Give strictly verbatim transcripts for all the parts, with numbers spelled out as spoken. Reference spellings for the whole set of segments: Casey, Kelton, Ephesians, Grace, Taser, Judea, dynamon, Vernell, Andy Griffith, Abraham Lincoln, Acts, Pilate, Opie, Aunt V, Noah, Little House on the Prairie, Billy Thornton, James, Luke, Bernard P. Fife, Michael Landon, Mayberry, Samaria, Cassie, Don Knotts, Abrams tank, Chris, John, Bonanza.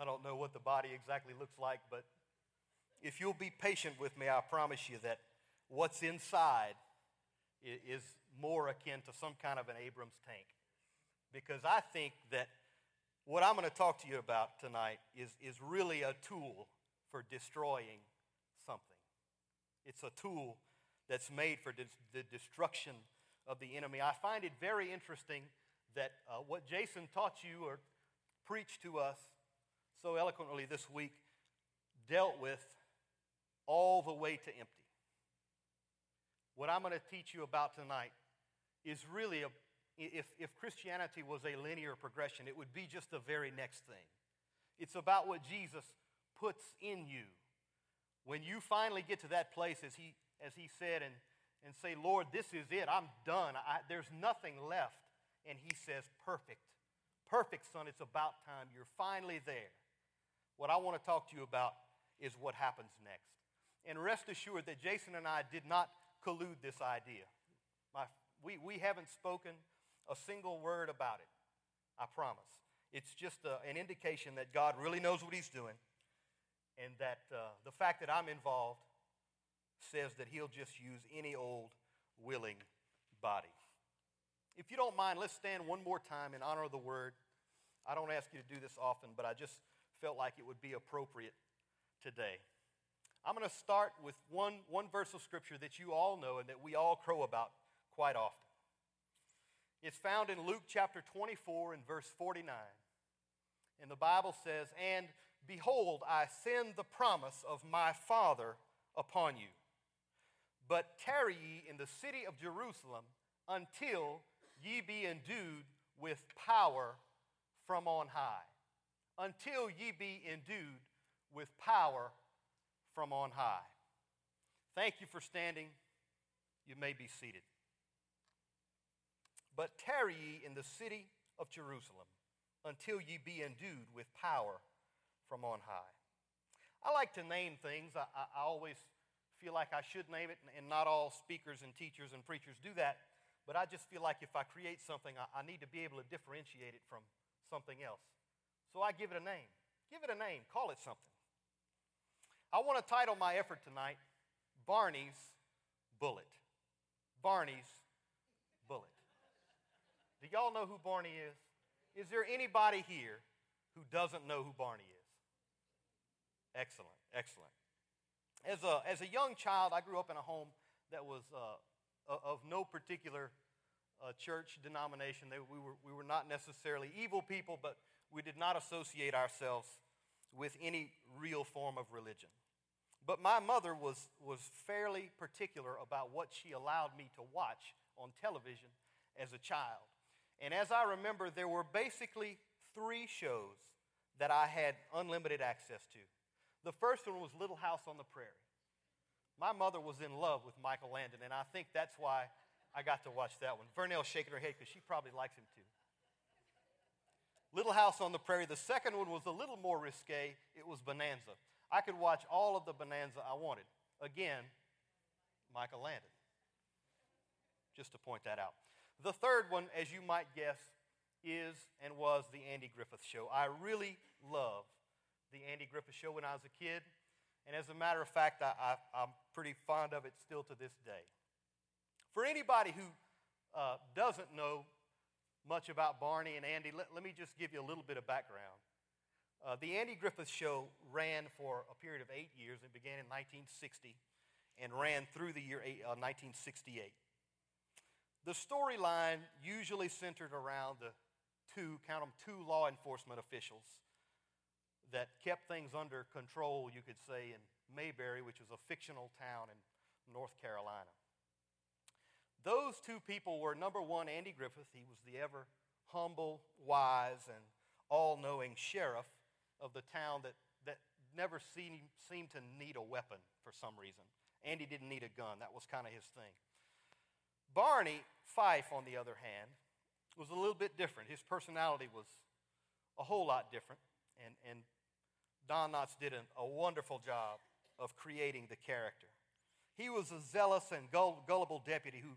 I don't know what the body exactly looks like, but if you'll be patient with me, I promise you that what's inside is more akin to some kind of an Abrams tank. Because I think that what I'm going to talk to you about tonight is, is really a tool for destroying something. It's a tool that's made for dis- the destruction of the enemy. I find it very interesting that uh, what Jason taught you or preached to us so eloquently this week dealt with all the way to empty. What I'm going to teach you about tonight is really, a, if, if Christianity was a linear progression, it would be just the very next thing. It's about what Jesus puts in you. When you finally get to that place, as he, as he said, and, and say, Lord, this is it, I'm done, I, there's nothing left. And he says, perfect, perfect, son, it's about time, you're finally there. What I want to talk to you about is what happens next. And rest assured that Jason and I did not collude this idea. My, we, we haven't spoken a single word about it, I promise. It's just a, an indication that God really knows what he's doing, and that uh, the fact that I'm involved says that he'll just use any old willing body. If you don't mind, let's stand one more time in honor of the word. I don't ask you to do this often, but I just felt like it would be appropriate today. I'm going to start with one, one verse of scripture that you all know and that we all crow about quite often. It's found in Luke chapter twenty-four and verse forty-nine. And the Bible says, and behold, I send the promise of my Father upon you, but tarry ye in the city of Jerusalem until ye be endued with power from on high. Until ye be endued with power from on high. Thank you for standing. You may be seated. But tarry ye in the city of Jerusalem until ye be endued with power from on high. I like to name things. I, I, I always feel like I should name it, and, and not all speakers and teachers and preachers do that, but I just feel like if I create something, I, I need to be able to differentiate it from something else. So I give it a name. Give it a name. Call it something. I want to title my effort tonight, Barney's Bullet. Barney's Bullet. Do y'all know who Barney is? Is there anybody here who doesn't know who Barney is? Excellent, excellent. As a, as a young child, I grew up in a home that was uh, of no particular uh, church denomination. They, we, were, we were not necessarily evil people, but we did not associate ourselves with any real form of religion. But my mother was, was fairly particular about what she allowed me to watch on television as a child. And as I remember, there were basically three shows that I had unlimited access to. The first one was Little House on the Prairie. My mother was in love with Michael Landon, and I think that's why I got to watch that one. Vernell shaking her head because she probably likes him too. Little House on the Prairie. The second one was a little more risque. It was Bonanza. I could watch all of the Bonanza I wanted. Again, Michael Landon. Just to point that out. The third one, as you might guess, is and was the Andy Griffith Show. I really loved the Andy Griffith Show when I was a kid. And as a matter of fact, I, I, I'm pretty fond of it still to this day. For anybody who uh, doesn't know much about Barney and Andy, let, let me just give you a little bit of background. Uh, the Andy Griffith Show ran for a period of eight years. It began in nineteen sixty and ran through the year eight, uh, nineteen sixty-eight. The storyline usually centered around the two, count them, two law enforcement officials that kept things under control, you could say, in Mayberry, which was a fictional town in North Carolina. Those two people were, number one, Andy Griffith. He was the ever humble, wise, and all-knowing sheriff of the town that, that never seemed, seemed to need a weapon for some reason. Andy didn't need a gun. That was kind of his thing. Barney Fife, on the other hand, was a little bit different. His personality was a whole lot different, and, and Don Knotts did an, a wonderful job of creating the character. He was a zealous and gull- gullible deputy who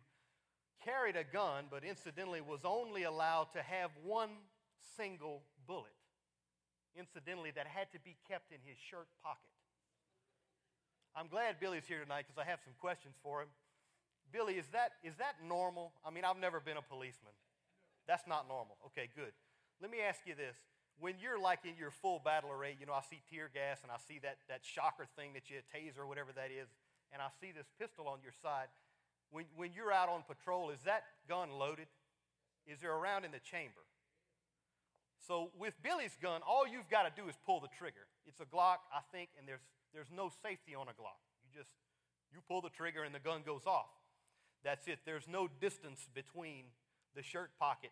carried a gun, but incidentally was only allowed to have one single bullet incidentally, that had to be kept in his shirt pocket. I'm glad Billy's here tonight because I have some questions for him. Billy, is that is that normal? I mean, I've never been a policeman. That's not normal. Okay, good. Let me ask you this. When you're like in your full battle array, you know, I see tear gas and I see that, that shocker thing that you, taser or whatever that is, and I see this pistol on your side. When, when you're out on patrol, is that gun loaded? Is there a round in the chamber? So with Billy's gun, all you've got to do is pull the trigger. It's a Glock, I think, and there's there's no safety on a Glock. You just, you pull the trigger and the gun goes off. That's it. There's no distance between the shirt pocket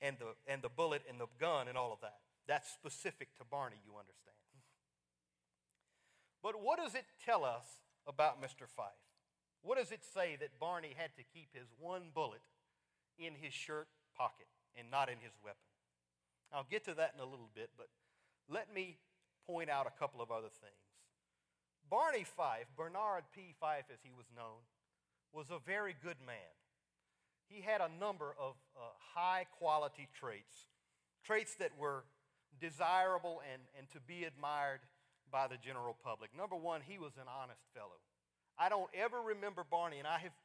and the and the bullet and the gun and all of that. That's specific to Barney, you understand. But what does it tell us about Mister Fife? What does it say that Barney had to keep his one bullet in his shirt pocket and not in his weapon? I'll get to that in a little bit, but let me point out a couple of other things. Barney Fife, Bernard P. Fife as he was known, was a very good man. He had a number of uh, high-quality traits, traits that were desirable and, and to be admired by the general public. Number one, he was an honest fellow. I don't ever remember Barney, and I have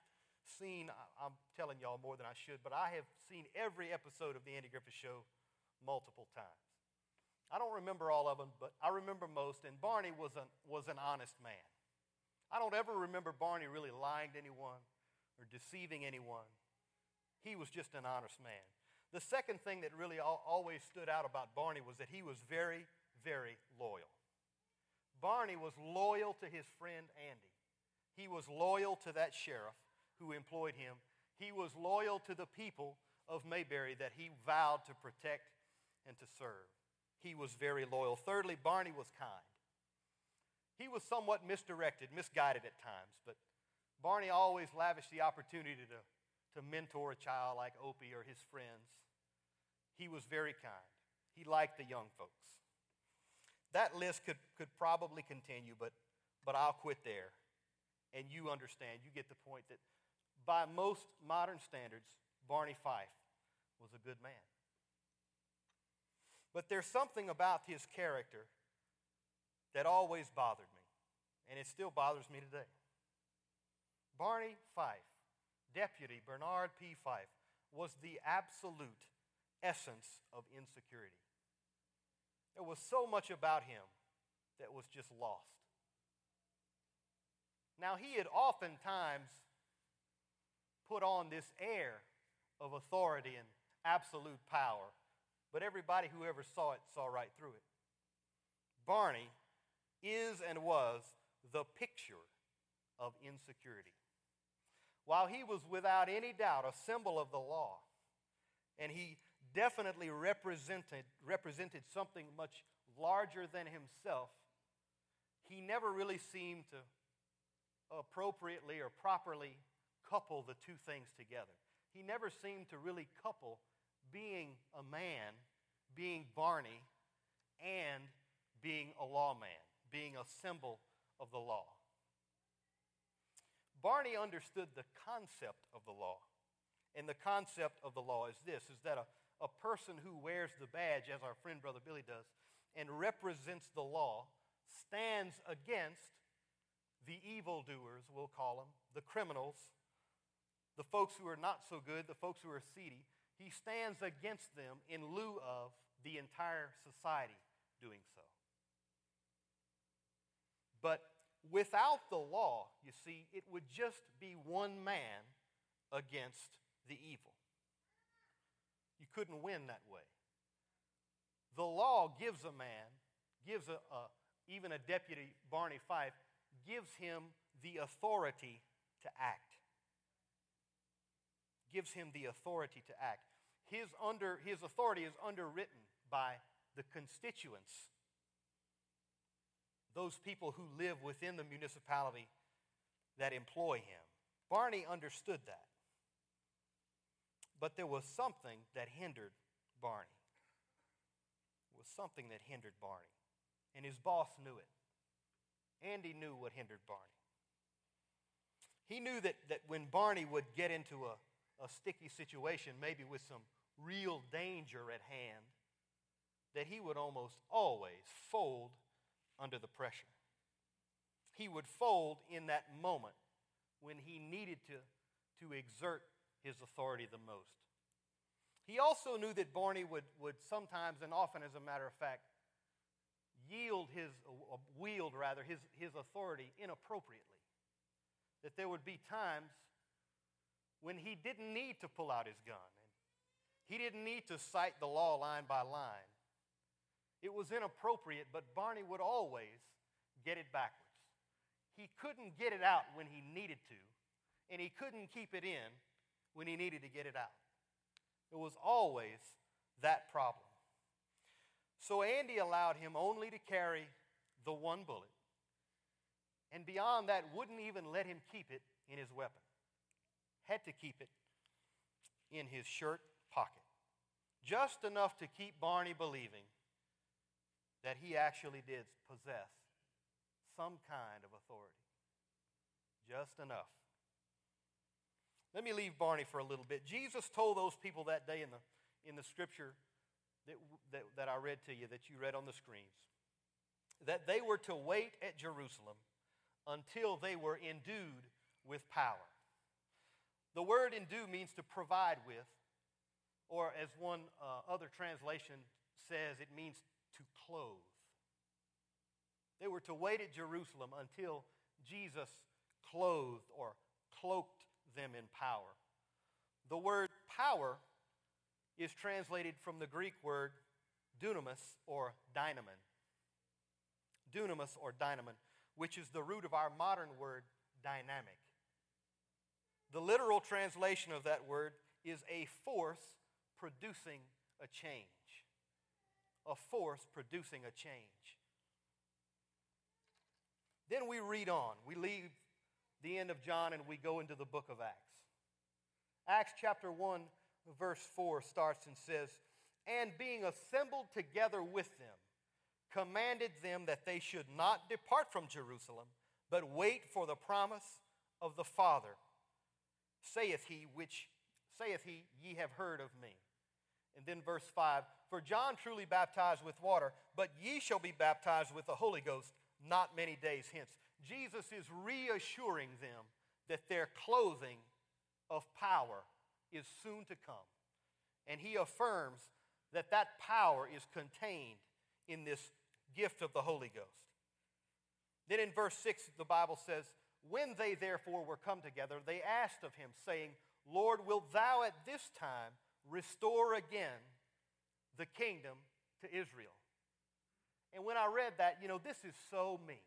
seen, I'm telling y'all more than I should, but I have seen every episode of the Andy Griffith Show multiple times. I don't remember all of them, but I remember most, and Barney was an, was an honest man. I don't ever remember Barney really lying to anyone or deceiving anyone. He was just an honest man. The second thing that really always stood out about Barney was that he was very, very loyal. Barney was loyal to his friend Andy. He was loyal to that sheriff who employed him. He was loyal to the people of Mayberry that he vowed to protect and to serve. He was very loyal. Thirdly, Barney was kind. He was somewhat misdirected, misguided at times, but Barney always lavished the opportunity to, to mentor a child like Opie or his friends. He was very kind. He liked the young folks. That list could, could probably continue, but, but I'll quit there. And you understand, you get the point that by most modern standards, Barney Fife was a good man. But there's something about his character that always bothered me, and it still bothers me today. Barney Fife, Deputy Bernard P. Fife, was the absolute essence of insecurity. There was so much about him that was just lost. Now, he had oftentimes put on this air of authority and absolute power, but everybody who ever saw it saw right through it. Barney is and was the picture of insecurity. While he was without any doubt a symbol of the law, and he definitely represented, represented something much larger than himself, he never really seemed to appropriately or properly couple the two things together. He never seemed to really couple being a man, being Barney, and being a lawman, being a symbol of the law. Barney understood the concept of the law. And the concept of the law is this, is that a, a person who wears the badge, as our friend Brother Billy does, and represents the law, stands against the evildoers, we'll call them, the criminals, the folks who are not so good, the folks who are seedy. He stands against them in lieu of the entire society doing so. But without the law, you see, it would just be one man against the evil. You couldn't win that way. The law gives a man, gives a, a even a deputy, Barney Fife, gives him the authority to act. Gives him the authority to act. His, under, his authority is underwritten by the constituents, those people who live within the municipality that employ him. Barney understood that. But there was something that hindered Barney. There was something that hindered Barney. And his boss knew it. Andy knew what hindered Barney. He knew that, that when Barney would get into a, a sticky situation, maybe with some real danger at hand, that he would almost always fold under the pressure. He would fold in that moment when he needed to, to exert his authority the most. He also knew that Barney would, would sometimes, and often as a matter of fact, yield his, wield rather, his, his authority inappropriately. That there would be times when he didn't need to pull out his gun. And he didn't need to cite the law line by line. It was inappropriate, but Barney would always get it backwards. He couldn't get it out when he needed to, and he couldn't keep it in when he needed to get it out. It was always that problem. So Andy allowed him only to carry the one bullet, and beyond that wouldn't even let him keep it in his weapon. Had to keep it in his shirt pocket, just enough to keep Barney believing that he actually did possess some kind of authority. Just enough. Let me leave Barney for a little bit. Jesus told those people that day in the, in the scripture that, that, that I read to you, that you read on the screens, that they were to wait at Jerusalem until they were endued with power. The word endue means to provide with, or as one uh, other translation says, it means to clothe. They were to wait at Jerusalem until Jesus clothed or cloaked them in power. The word power is translated from the Greek word dunamis or dynamon. Dunamis or dynamon, which is the root of our modern word dynamic. The literal translation of that word is a force producing a change. A force producing a change. Then we read on. We leave the end of John and we go into the book of Acts. Acts chapter one, verse four starts and says, "And being assembled together with them, commanded them that they should not depart from Jerusalem, but wait for the promise of the Father, saith he, which saith he, ye have heard of me." And then verse five, "For John truly baptized with water, but ye shall be baptized with the Holy Ghost not many days hence." Jesus is reassuring them that their clothing of power is soon to come. And he affirms that that power is contained in this gift of the Holy Ghost. Then in verse six, the Bible says, "When they therefore were come together, they asked of him, saying, Lord, wilt thou at this time restore again the kingdom to Israel?" And when I read that, you know, this is so me.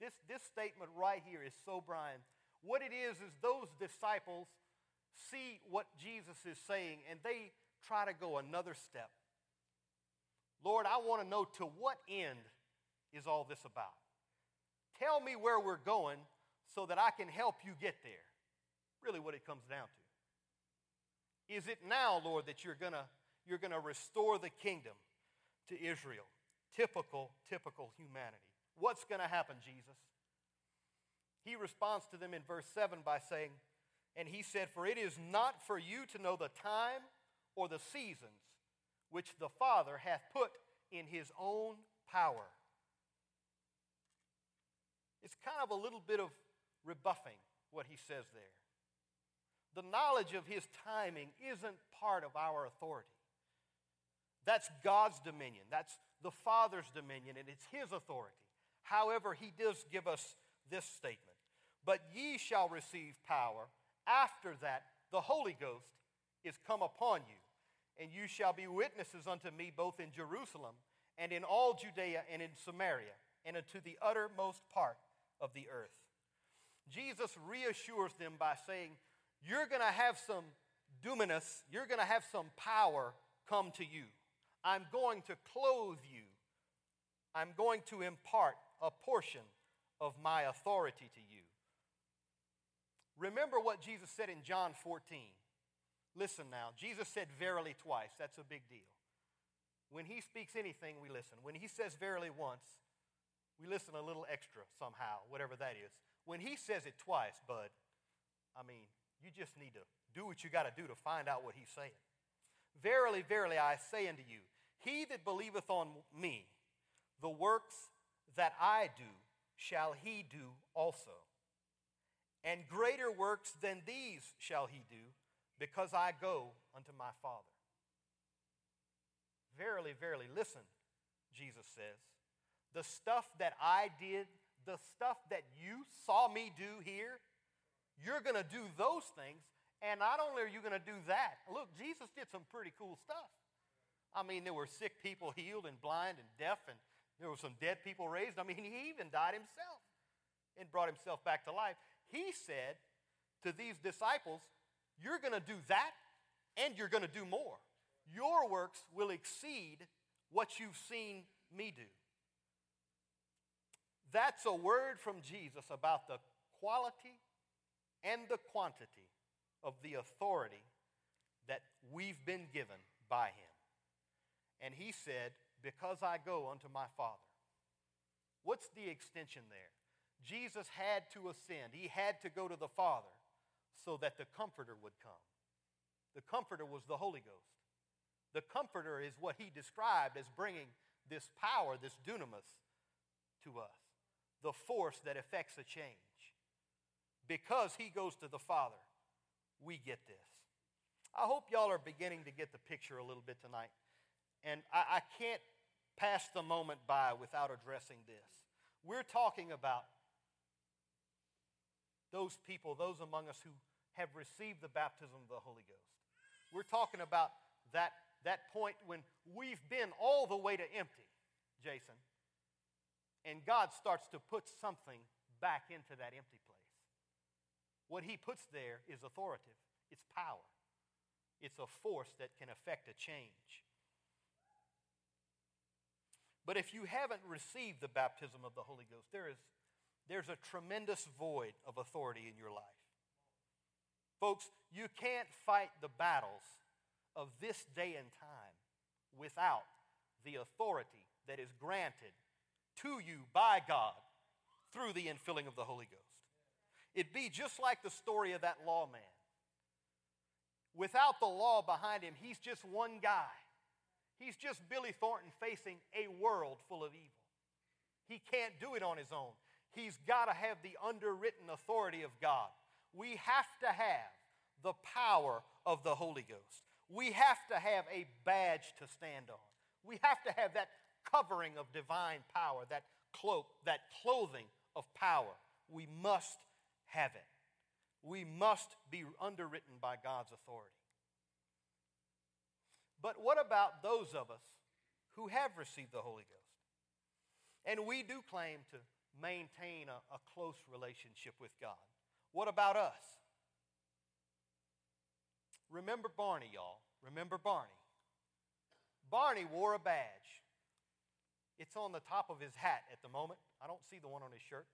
This, this statement right here is so Brian. What it is is those disciples see what Jesus is saying and they try to go another step. Lord, I want to know to what end is all this about? Tell me where we're going so that I can help you get there. Really what it comes down to. Is it now, Lord, that you're going to you're going to restore the kingdom to Israel? Typical, typical humanity. What's going to happen, Jesus? He responds to them in verse seven by saying, "And he said, For it is not for you to know the time or the seasons which the Father hath put in his own power." It's kind of a little bit of rebuffing what he says there. The knowledge of his timing isn't part of our authority. That's God's dominion. That's the Father's dominion, and it's his authority. However, he does give us this statement. "But ye shall receive power. After that, the Holy Ghost is come upon you, and you shall be witnesses unto me both in Jerusalem and in all Judea and in Samaria and unto the uttermost part of the earth." Jesus reassures them by saying, you're going to have some dunamis, you're going to have some power come to you. I'm going to clothe you. I'm going to impart a portion of my authority to you. Remember what Jesus said in John fourteen. Listen now. Jesus said verily twice. That's a big deal. When he speaks anything, we listen. When he says verily once, we listen a little extra somehow, whatever that is. When he says it twice, bud, I mean, you just need to do what you got to do to find out what he's saying. "Verily, verily, I say unto you, He that believeth on me, the works that I do shall he do also. And greater works than these shall he do, because I go unto my Father. Verily, verily, listen, Jesus says, the stuff that I did, the stuff that you saw me do here, you're going to do those things, and not only are you going to do that, look, Jesus did some pretty cool stuff. I mean, there were sick people healed and blind and deaf, and there were some dead people raised. I mean, he even died himself and brought himself back to life. He said to these disciples, you're going to do that, and you're going to do more. Your works will exceed what you've seen me do. That's a word from Jesus about the quality and the quantity of the authority that we've been given by him. And he said, because I go unto my Father. What's the extension there? Jesus had to ascend. He had to go to the Father so that the Comforter would come. The Comforter was the Holy Ghost. The Comforter is what he described as bringing this power, this dunamis, to us. The force that effects a change. Because he goes to the Father, we get this. I hope y'all are beginning to get the picture a little bit tonight. And I, I can't pass the moment by without addressing this. We're talking about those people, those among us who have received the baptism of the Holy Ghost. We're talking about that, that point when we've been all the way to empty, Jason, and God starts to put something back into that empty place. What he puts there is authoritative. It's power. It's a force that can affect a change. But if you haven't received the baptism of the Holy Ghost, there is, there's a tremendous void of authority in your life. Folks, you can't fight the battles of this day and time without the authority that is granted to you by God through the infilling of the Holy Ghost. It'd be just like the story of that lawman. Without the law behind him, he's just one guy. He's just Billy Thornton facing a world full of evil. He can't do it on his own. He's got to have the underwritten authority of God. We have to have the power of the Holy Ghost. We have to have a badge to stand on. We have to have that covering of divine power, that cloak, that clothing of power. We must have it. We must be underwritten by God's authority. But what about those of us who have received the Holy Ghost? And we do claim to maintain a, a close relationship with God. What about us? Remember Barney, y'all. Remember Barney. Barney wore a badge. It's on the top of his hat at the moment. I don't see the one on his shirt.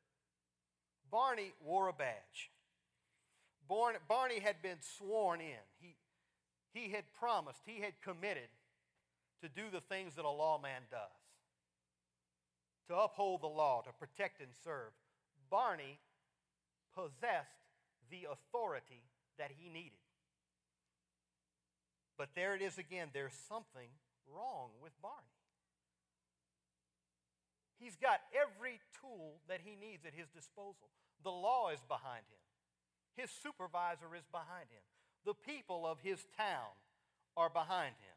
Barney wore a badge. Barney, Barney had been sworn in. He... He had promised, he had committed to do the things that a lawman does, to uphold the law, to protect and serve. Barney possessed the authority that he needed. But there it is again, there's something wrong with Barney. He's got every tool that he needs at his disposal. The law is behind him. His supervisor is behind him. The people of his town are behind him.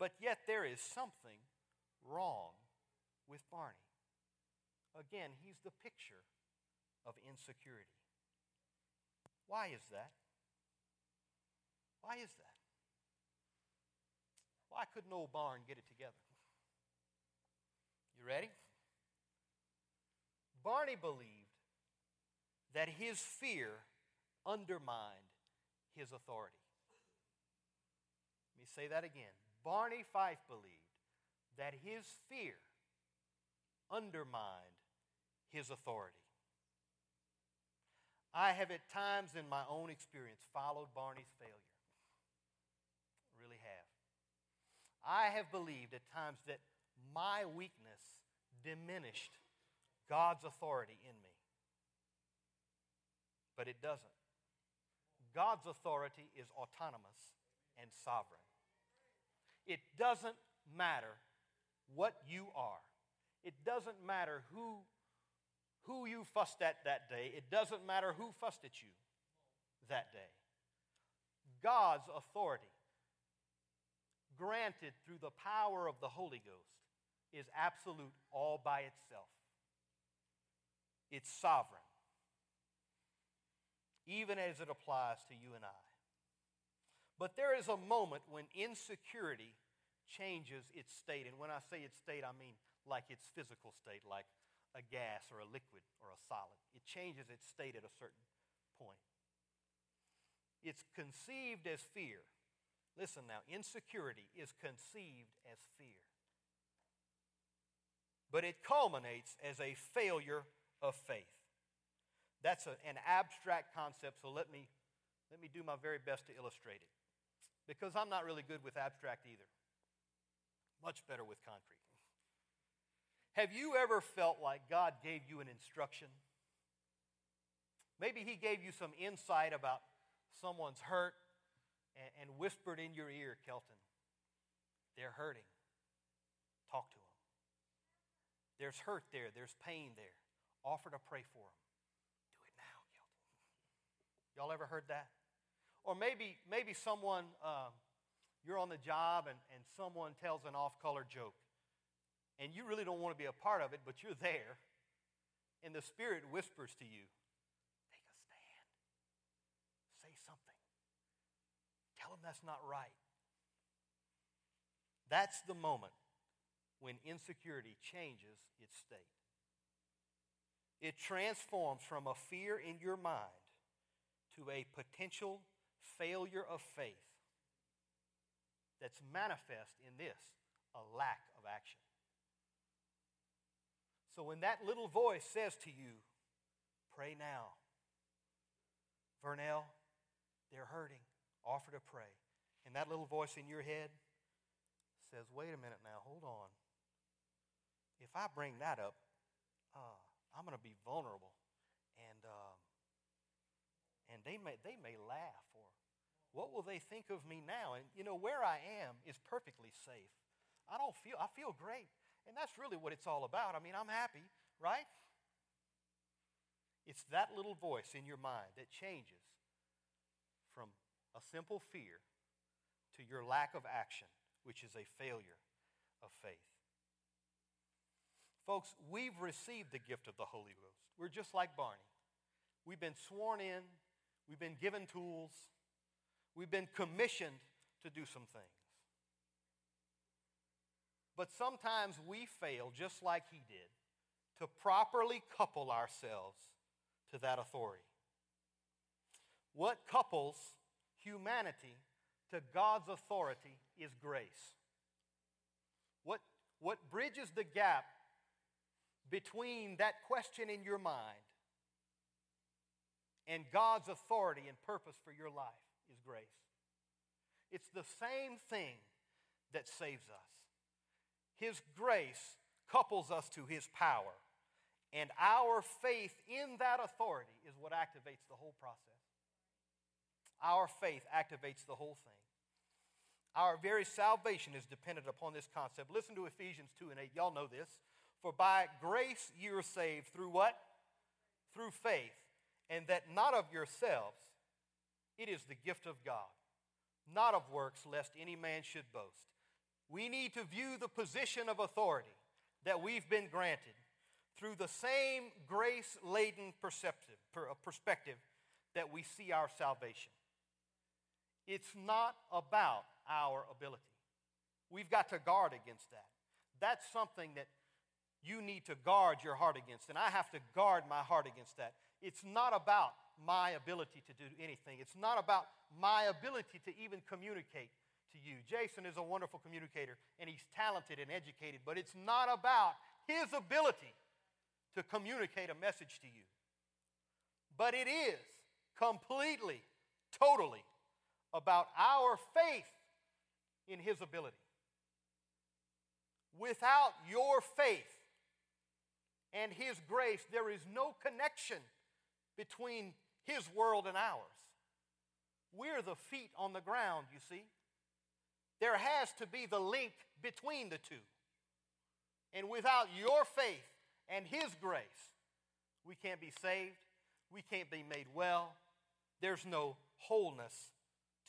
But yet there is something wrong with Barney. Again, he's the picture of insecurity. Why is that? Why is that? Why couldn't old Barn get it together? You ready? Barney believed that his fear undermined his authority. Let me say that again. Barney Fife believed that his fear undermined his authority. I have at times in my own experience followed Barney's failure. I really have. I have believed at times that my weakness diminished God's authority in me. But it doesn't. God's authority is autonomous and sovereign. It doesn't matter what you are. It doesn't matter who, who you fussed at that day. It doesn't matter who fussed at you that day. God's authority, granted through the power of the Holy Ghost, is absolute all by itself. It's sovereign, even as it applies to you and I. But there is a moment when insecurity changes its state. And when I say its state, I mean like its physical state, like a gas or a liquid or a solid. It changes its state at a certain point. It's conceived as fear. Listen now, insecurity is conceived as fear. But it culminates as a failure of faith. That's a, an abstract concept, so let me, let me do my very best to illustrate it. Because I'm not really good with abstract either. Much better with concrete. Have you ever felt like God gave you an instruction? Maybe He gave you some insight about someone's hurt and, and whispered in your ear, Kelton, they're hurting. Talk to them. There's hurt there. There's pain there. Offer to pray for them. Do it now, Kelton. Y'all ever heard that? Or maybe, maybe someone, um, you're on the job and, and someone tells an off-color joke. And you really don't want to be a part of it, but you're there. And the Spirit whispers to you, take a stand. Say something. Tell them that's not right. That's the moment when insecurity changes its state. It transforms from a fear in your mind to a potential failure of faith that's manifest in this, a lack of action. So when that little voice says to you, pray now, Vernell, they're hurting, offer to pray. And that little voice in your head says, wait a minute now, hold on. If I bring that up, uh, I'm going to be vulnerable, and um, and they may they may laugh, or what will they think of me now? And you know where I am is perfectly safe. I don't feel I feel great, and that's really what it's all about. I mean, I'm happy, right? It's that little voice in your mind that changes from a simple fear to your lack of action, which is a failure of faith. Folks, we've received the gift of the Holy Ghost. We're just like Barney. We've been sworn in. We've been given tools. We've been commissioned to do some things. But sometimes we fail, just like he did, to properly couple ourselves to that authority. What couples humanity to God's authority is grace. What, what bridges the gap between that question in your mind and God's authority and purpose for your life is grace. It's the same thing that saves us. His grace couples us to His power, and our faith in that authority is what activates the whole process. Our faith activates the whole thing. Our very salvation is dependent upon this concept. Listen to Ephesians two and eight. Y'all know this. For by grace you are saved through what? Through faith, and that not of yourselves. It is the gift of God, not of works, lest any man should boast. We need to view the position of authority that we've been granted through the same grace-laden perspective that we see our salvation. It's not about our ability. We've got to guard against that. That's something that you need to guard your heart against, and I have to guard my heart against that. It's not about my ability to do anything. It's not about my ability to even communicate to you. Jason is a wonderful communicator, and he's talented and educated, but it's not about his ability to communicate a message to you. But it is completely, totally about our faith in his ability. Without your faith and His grace, there is no connection between His world and ours. We're the feet on the ground, you see. There has to be the link between the two. And without your faith and His grace, we can't be saved. We can't be made well. There's no wholeness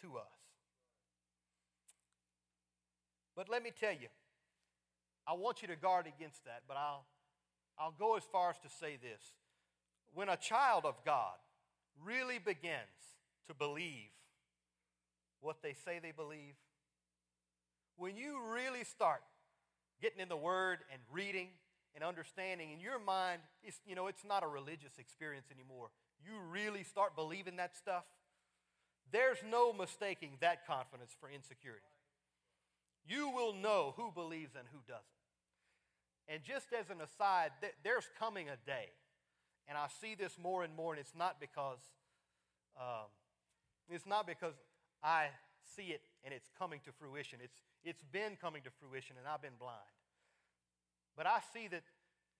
to us. But let me tell you, I want you to guard against that, but I'll, I'll go as far as to say this. When a child of God really begins to believe what they say they believe, when you really start getting in the Word and reading and understanding, in your mind, it's, you know, it's not a religious experience anymore. You really start believing that stuff, there's no mistaking that confidence for insecurity. You will know who believes and who doesn't. And just as an aside, th- there's coming a day, and I see this more and more, and it's not because um, it's not because I see it and it's coming to fruition. It's it's been coming to fruition, and I've been blind. But I see that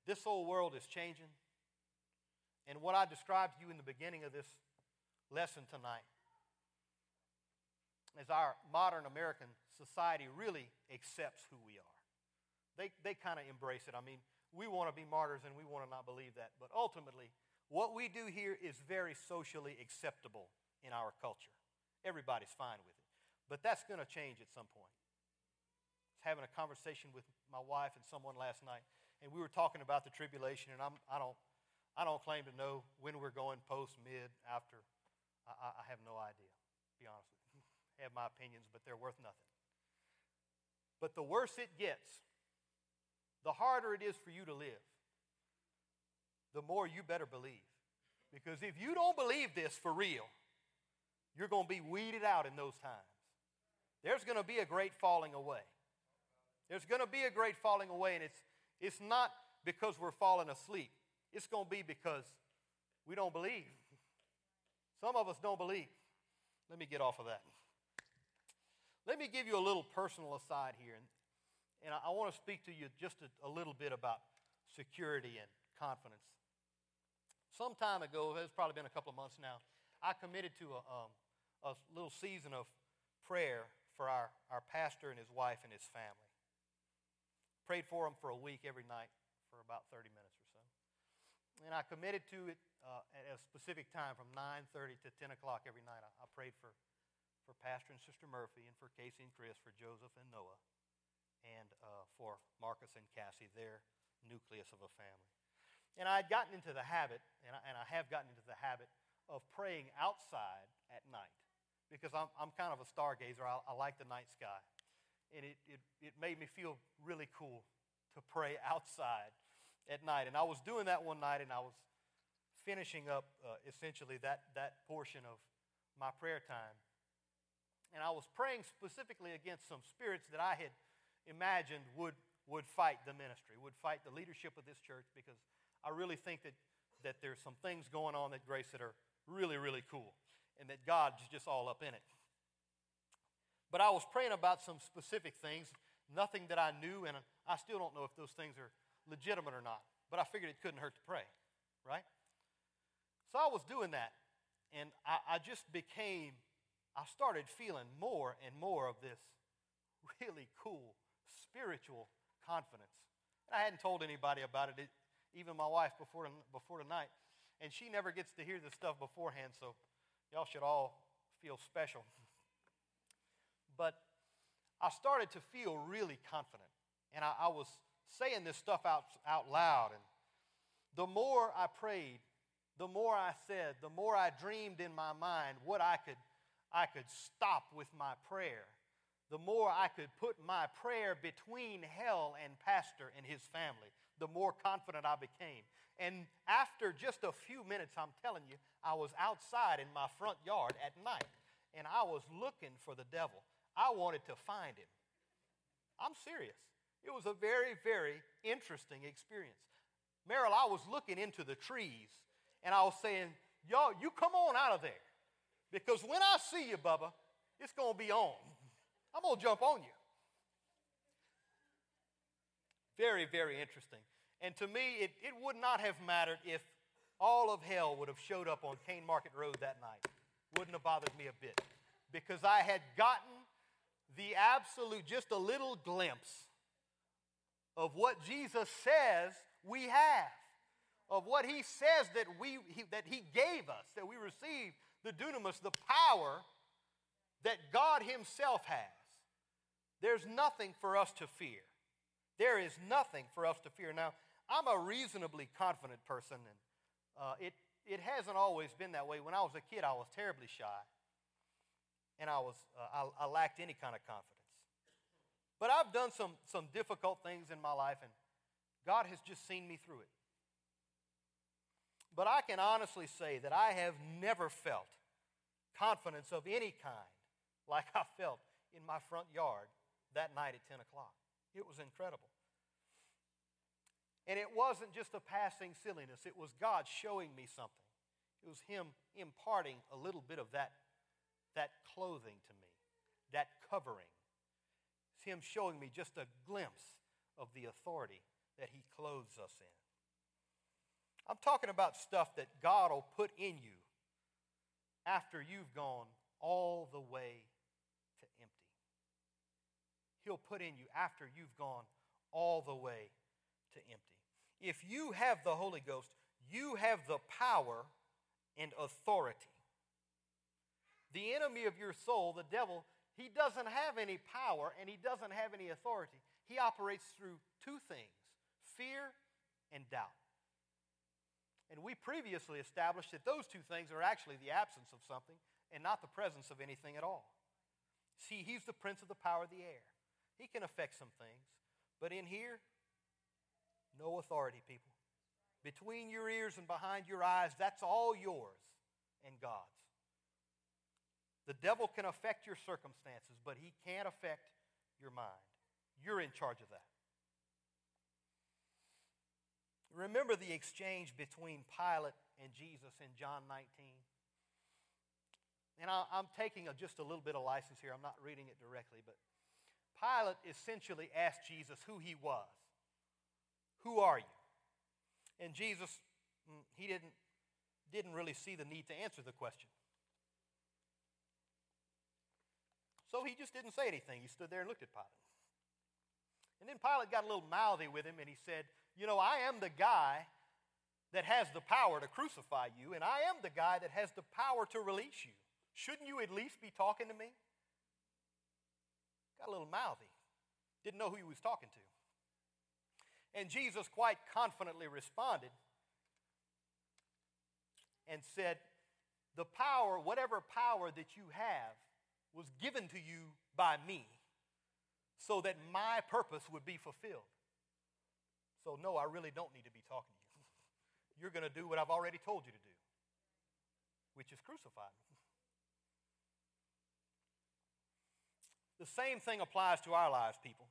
this whole world is changing, and what I described to you in the beginning of this lesson tonight, as our modern American society really accepts who we are. They, they kind of embrace it. I mean, we want to be martyrs and we want to not believe that. But ultimately, what we do here is very socially acceptable in our culture. Everybody's fine with it. But that's going to change at some point. I was having a conversation with my wife and someone last night, and we were talking about the tribulation, and I'm, I don't I don't claim to know when we're going post, mid, after. I, I have no idea, to be honest with you. Have my opinions, but they're worth nothing. But the worse it gets, the harder it is for you to live, the more you better believe. Because if you don't believe this for real, you're going to be weeded out in those times. There's going to be a great falling away. There's going to be a great falling away, and it's, it's not because we're falling asleep. It's going to be because we don't believe. Some of us don't believe. Let me get off of that. Let me give you a little personal aside here, and, and I, I want to speak to you just a, a little bit about security and confidence. Some time ago, it's probably been a couple of months now, I committed to a, um, a little season of prayer for our, our pastor and his wife and his family. Prayed for him for a week every night for about thirty minutes or so. And I committed to it uh, at a specific time from nine thirty to ten o'clock every night. I, I prayed for for Pastor and Sister Murphy, and for Casey and Chris, for Joseph and Noah, and uh, for Marcus and Cassie, their nucleus of a family. And I had gotten into the habit, and I, and I have gotten into the habit, of praying outside at night, because I'm, I'm kind of a stargazer. I, I like the night sky, and it, it, it made me feel really cool to pray outside at night. And I was doing that one night, and I was finishing up uh, essentially that, that portion of my prayer time. And I was praying specifically against some spirits that I had imagined would, would fight the ministry, would fight the leadership of this church, because I really think that, that there's some things going on at Grace that are really, really cool, and that God's just all up in it. But I was praying about some specific things, nothing that I knew, and I still don't know if those things are legitimate or not, but I figured it couldn't hurt to pray, right? So I was doing that, and I, I just became... I started feeling more and more of this really cool spiritual confidence. And I hadn't told anybody about it, it even my wife before, before tonight. And she never gets to hear this stuff beforehand, so y'all should all feel special. But I started to feel really confident. And I, I was saying this stuff out, out loud. And the more I prayed, the more I said, the more I dreamed in my mind what I could I could stop with my prayer, the more I could put my prayer between hell and pastor and his family, the more confident I became. And after just a few minutes, I'm telling you, I was outside in my front yard at night, and I was looking for the devil. I wanted to find him. I'm serious. It was a very, very interesting experience. Merrill, I was looking into the trees, and I was saying, y'all, you come on out of there. Because when I see you, Bubba, it's going to be on. I'm going to jump on you. Very, very interesting. And to me, it, it would not have mattered if all of hell would have showed up on Cane Market Road that night. Wouldn't have bothered me a bit. Because I had gotten the absolute, just a little glimpse of what Jesus says we have, of what he says that we he, that he gave us, that we received, the dunamis, the power that God himself has. There's nothing for us to fear. There is nothing for us to fear. Now, I'm a reasonably confident person, and uh, it, it hasn't always been that way. When I was a kid, I was terribly shy, and I, was, uh, I, I lacked any kind of confidence. But I've done some, some difficult things in my life, and God has just seen me through it. But I can honestly say that I have never felt confidence of any kind like I felt in my front yard that night at ten o'clock. It was incredible. And it wasn't just a passing silliness. It was God showing me something. It was him imparting a little bit of that, that clothing to me, that covering. It's him showing me just a glimpse of the authority that he clothes us in. I'm talking about stuff that God will put in you after you've gone all the way to empty. He'll put in you after you've gone all the way to empty. If you have the Holy Ghost, you have the power and authority. The enemy of your soul, the devil, he doesn't have any power and he doesn't have any authority. He operates through two things, fear and doubt. And we previously established that those two things are actually the absence of something and not the presence of anything at all. See, he's the prince of the power of the air. He can affect some things, but in here, no authority, people. Between your ears and behind your eyes, that's all yours and God's. The devil can affect your circumstances, but he can't affect your mind. You're in charge of that. Remember the exchange between Pilate and Jesus in John nineteen? And I, I'm taking a, just a little bit of license here. I'm not reading it directly, but Pilate essentially asked Jesus who he was. Who are you? And Jesus, he didn't, didn't really see the need to answer the question. So he just didn't say anything. He stood there and looked at Pilate. And then Pilate got a little mouthy with him, and he said, you know, I am the guy that has the power to crucify you, and I am the guy that has the power to release you. Shouldn't you at least be talking to me? Got a little mouthy. Didn't know who he was talking to. And Jesus quite confidently responded and said, the power, whatever power that you have, was given to you by me so that my purpose would be fulfilled. So no, I really don't need to be talking to you. You're going to do what I've already told you to do, which is crucify me. The same thing applies to our lives, people.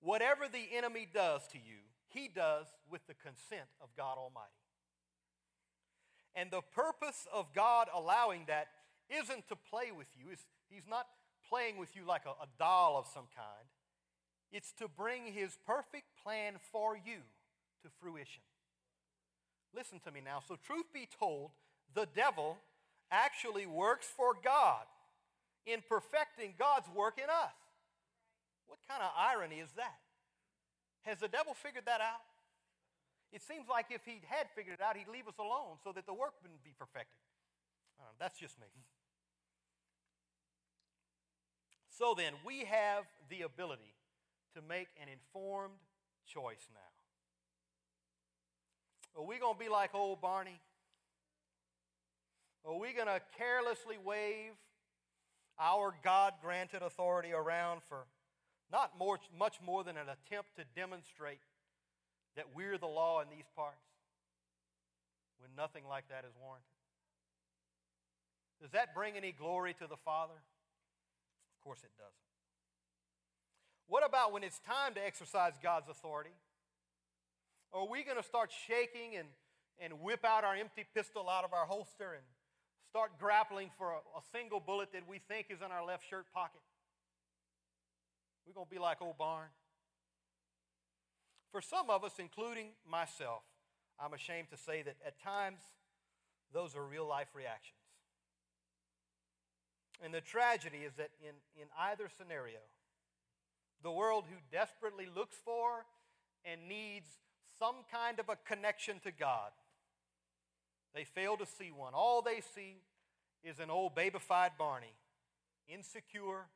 Whatever the enemy does to you, he does with the consent of God Almighty. And the purpose of God allowing that isn't to play with you. It's, he's not playing with you like a, a doll of some kind. It's to bring his perfect plan for you to fruition. Listen to me now. So truth be told, the devil actually works for God in perfecting God's work in us. What kind of irony is that? Has the devil figured that out? It seems like if he had figured it out, he'd leave us alone so that the work wouldn't be perfected. I don't know, that's just me. So then, we have the ability to make an informed choice now. Are we going to be like old Barney? Are we going to carelessly wave our God-granted authority around for not more, much more than an attempt to demonstrate that we're the law in these parts when nothing like that is warranted? Does that bring any glory to the Father? Of course it doesn't. What about when it's time to exercise God's authority? Are we going to start shaking and, and whip out our empty pistol out of our holster and start grappling for a, a single bullet that we think is in our left shirt pocket? We're going to be like old Barn. For some of us, including myself, I'm ashamed to say that at times those are real life reactions. And the tragedy is that in, in either scenario, the world who desperately looks for and needs some kind of a connection to God, they fail to see one. All they see is an old babified Barney, insecure,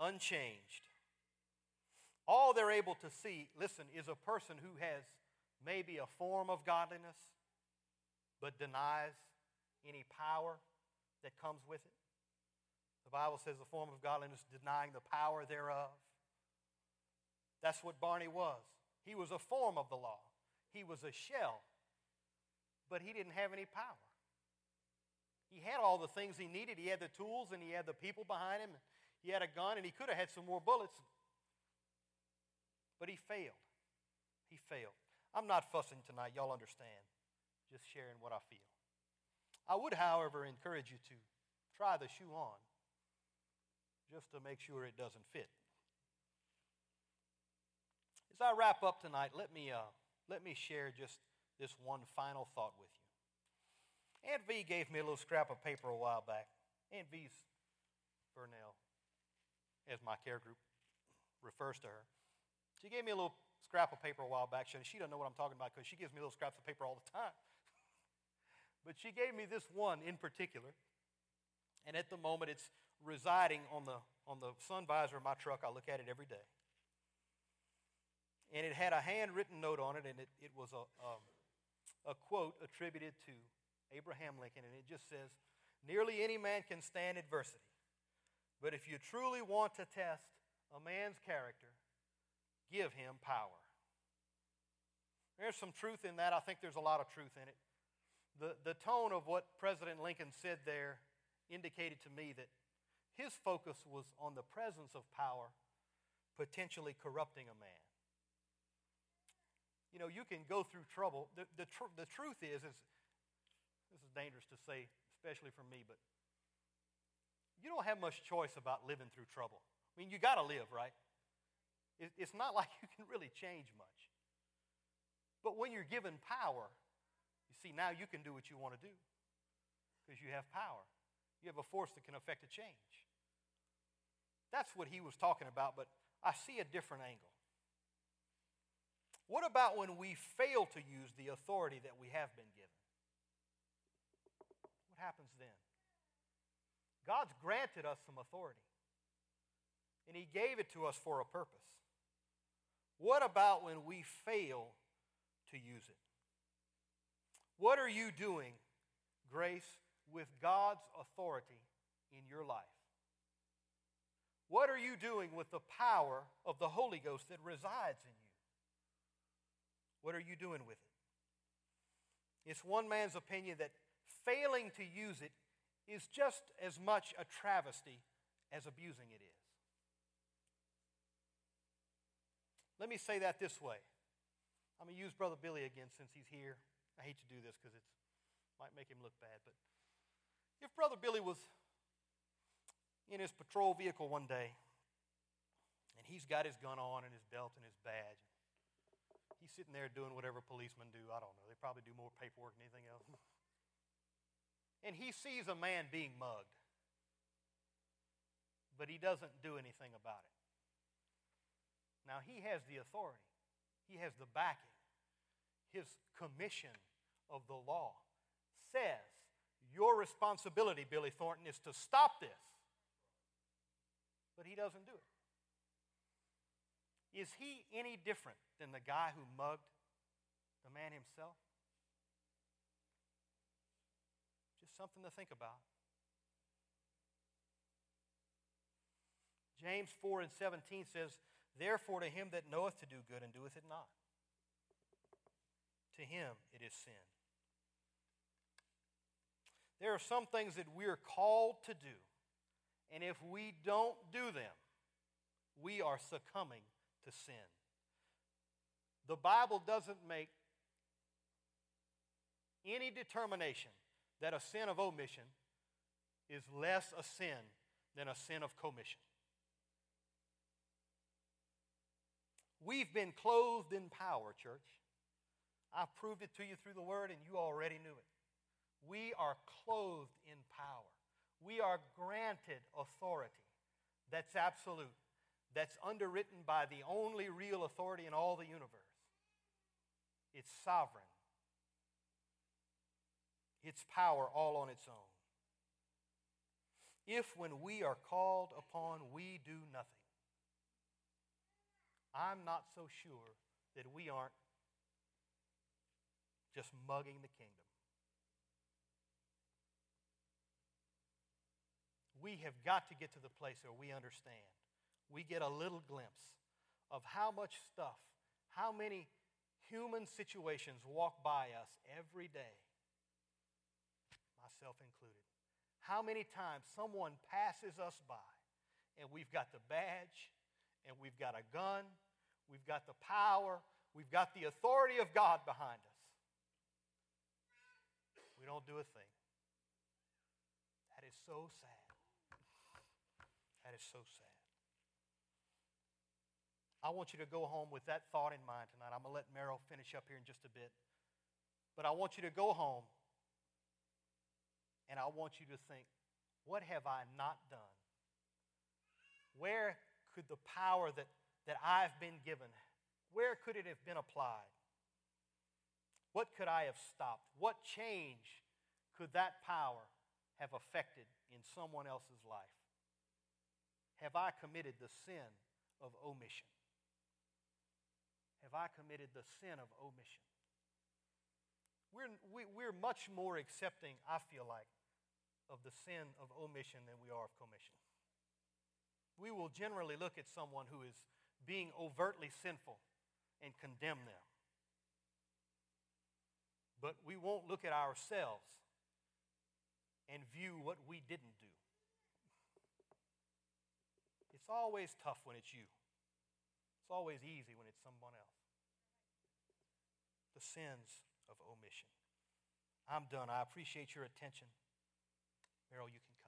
unchanged. All they're able to see, listen, is a person who has maybe a form of godliness, but denies any power that comes with it. The Bible says the form of godliness denying the power thereof. That's what Barney was. He was a form of the law. He was a shell, but he didn't have any power. He had all the things he needed. He had the tools and he had the people behind him. He had a gun and he could have had some more bullets, but he failed. He failed. I'm not fussing tonight. Y'all understand. Just sharing what I feel. I would, however, encourage you to try the shoe on, just to make sure it doesn't fit. As I wrap up tonight, let me, uh, let me share just this one final thought with you. Aunt V gave me a little scrap of paper a while back. Aunt V's Vernell, as my care group refers to her. She gave me a little scrap of paper a while back. She doesn't know what I'm talking about because she gives me little scraps of paper all the time. But she gave me this one in particular. And at the moment, it's residing on the, on the sun visor of my truck. I look at it every day. And it had a handwritten note on it, and it, it was a, a, a quote attributed to Abraham Lincoln, and it just says, "Nearly any man can stand adversity, but if you truly want to test a man's character, give him power." There's some truth in that. I think there's a lot of truth in it. The, the tone of what President Lincoln said there indicated to me that his focus was on the presence of power potentially corrupting a man. You know, you can go through trouble. The, the, tr- the truth is, is, this is dangerous to say, especially for me, but you don't have much choice about living through trouble. I mean, you got to live, right? It, it's not like you can really change much. But when you're given power, you see, now you can do what you want to do because you have power. You have a force that can affect a change. That's what he was talking about, but I see a different angle. What about when we fail to use the authority that we have been given? What happens then? God's granted us some authority, and he gave it to us for a purpose. What about when we fail to use it? What are you doing, Grace, with God's authority in your life? What are you doing with the power of the Holy Ghost that resides in you? What are you doing with it? It's one man's opinion that failing to use it is just as much a travesty as abusing it is. Let me say that this way. I'm going to use Brother Billy again since he's here. I hate to do this because it might make him look bad, but if Brother Billy was in his patrol vehicle one day, and he's got his gun on and his belt and his badge, he's sitting there doing whatever policemen do, I don't know, they probably do more paperwork than anything else, and he sees a man being mugged, but he doesn't do anything about it. Now, he has the authority. He has the backing. His commission of the law says, "Your responsibility, Billy Thornton, is to stop this." But he doesn't do it. Is he any different than the guy who mugged the man himself? Just something to think about. James four and seventeen says, "Therefore to him that knoweth to do good and doeth it not, to him it is sin." There are some things that we are called to do, and if we don't do them, we are succumbing to sin. The Bible doesn't make any determination that a sin of omission is less a sin than a sin of commission. We've been clothed in power, church. I've proved it to you through the Word, and you already knew it. We are clothed in power. we are granted authority that's absolute, that's underwritten by the only real authority in all the universe. It's sovereign. It's power all on its own. If when we are called upon, we do nothing, I'm not so sure that we aren't just mugging the kingdom. We have got to get to the place where we understand. We get a little glimpse of how much stuff, how many human situations walk by us every day, myself included. How many times someone passes us by and we've got the badge and we've got a gun, we've got the power, we've got the authority of God behind us. We don't do a thing. That is so sad. That is so sad. I want you to go home with that thought in mind tonight. I'm going to let Merrill finish up here in just a bit. But I want you to go home and I want you to think, what have I not done? Where could the power that, that I've been given, where could it have been applied? What could I have stopped? What change could that power have affected in someone else's life? Have I committed the sin of omission? Have I committed the sin of omission? We're, we, we're much more accepting, I feel like, of the sin of omission than we are of commission. We will generally look at someone who is being overtly sinful and condemn them. But we won't look at ourselves and view what we didn't do. It's always tough when it's you. It's always easy when it's someone else. The sins of omission. I'm done. I appreciate your attention. Merrill, you can come.